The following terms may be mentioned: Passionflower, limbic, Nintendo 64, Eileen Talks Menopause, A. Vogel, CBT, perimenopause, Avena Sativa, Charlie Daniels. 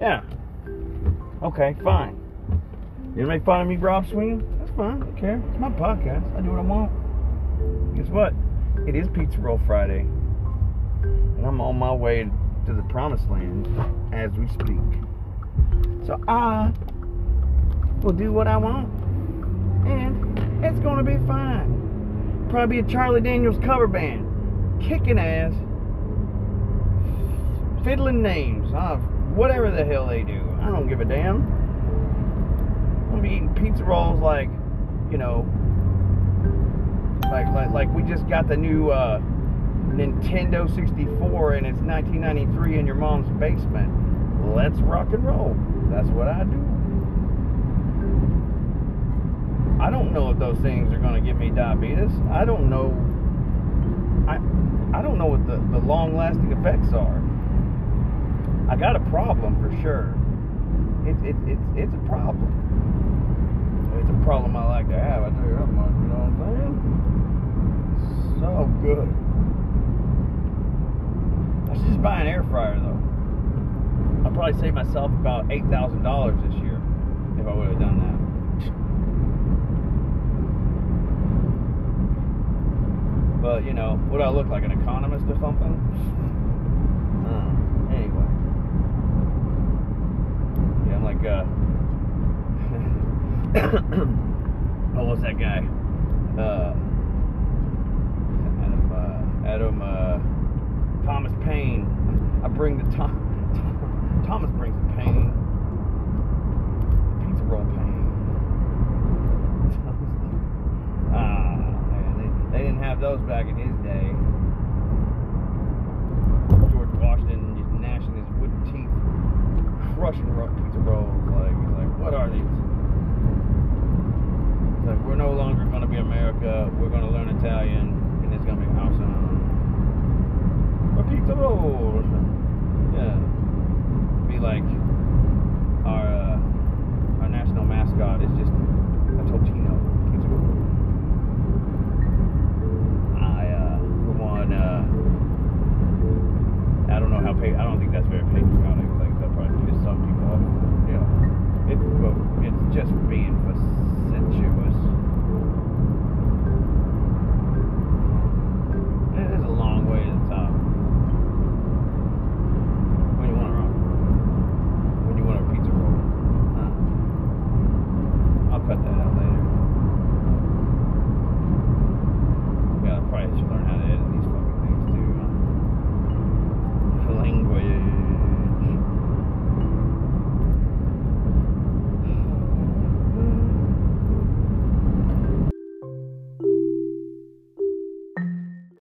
Yeah. Okay, fine. You make fun of me, Rob Sweeney? That's fine. I don't care. It's my podcast. I do what I want. Guess what? It is Pizza Roll Friday. And I'm on my way to the promised land as we speak. So I will do what I want. And it's going to be fine. Probably be a Charlie Daniels cover band. Kicking ass. Fiddling names. Whatever the hell they do. I don't give a damn. I'm going to be eating pizza rolls like, you know, like we just got the new Nintendo 64 and it's 1993 in your mom's basement. Let's rock and roll. That's what I do. I don't know if those things are going to give me diabetes. I don't know. I don't know what the long-lasting effects are. I got a problem for sure. It's a problem. It's a problem I like to have. I tell you that much. You know what I'm saying? So good. I should just buy an air fryer though. I'll probably save myself about $8,000 this year if I would have done that. But, you know, would I look like an economist or something? Anyway. Yeah, I'm like, oh, what's that guy? Thomas Paine. Thomas brings the pain. Pizza roll pain. They didn't have those back in his day. George Washington just gnashing his wooden teeth, crushing pizza rolls. Like, he's like, what are these? It's like, we're no longer going to be America. We're going to learn Italian, and it's going to be awesome. A pizza roll. Yeah. Be like,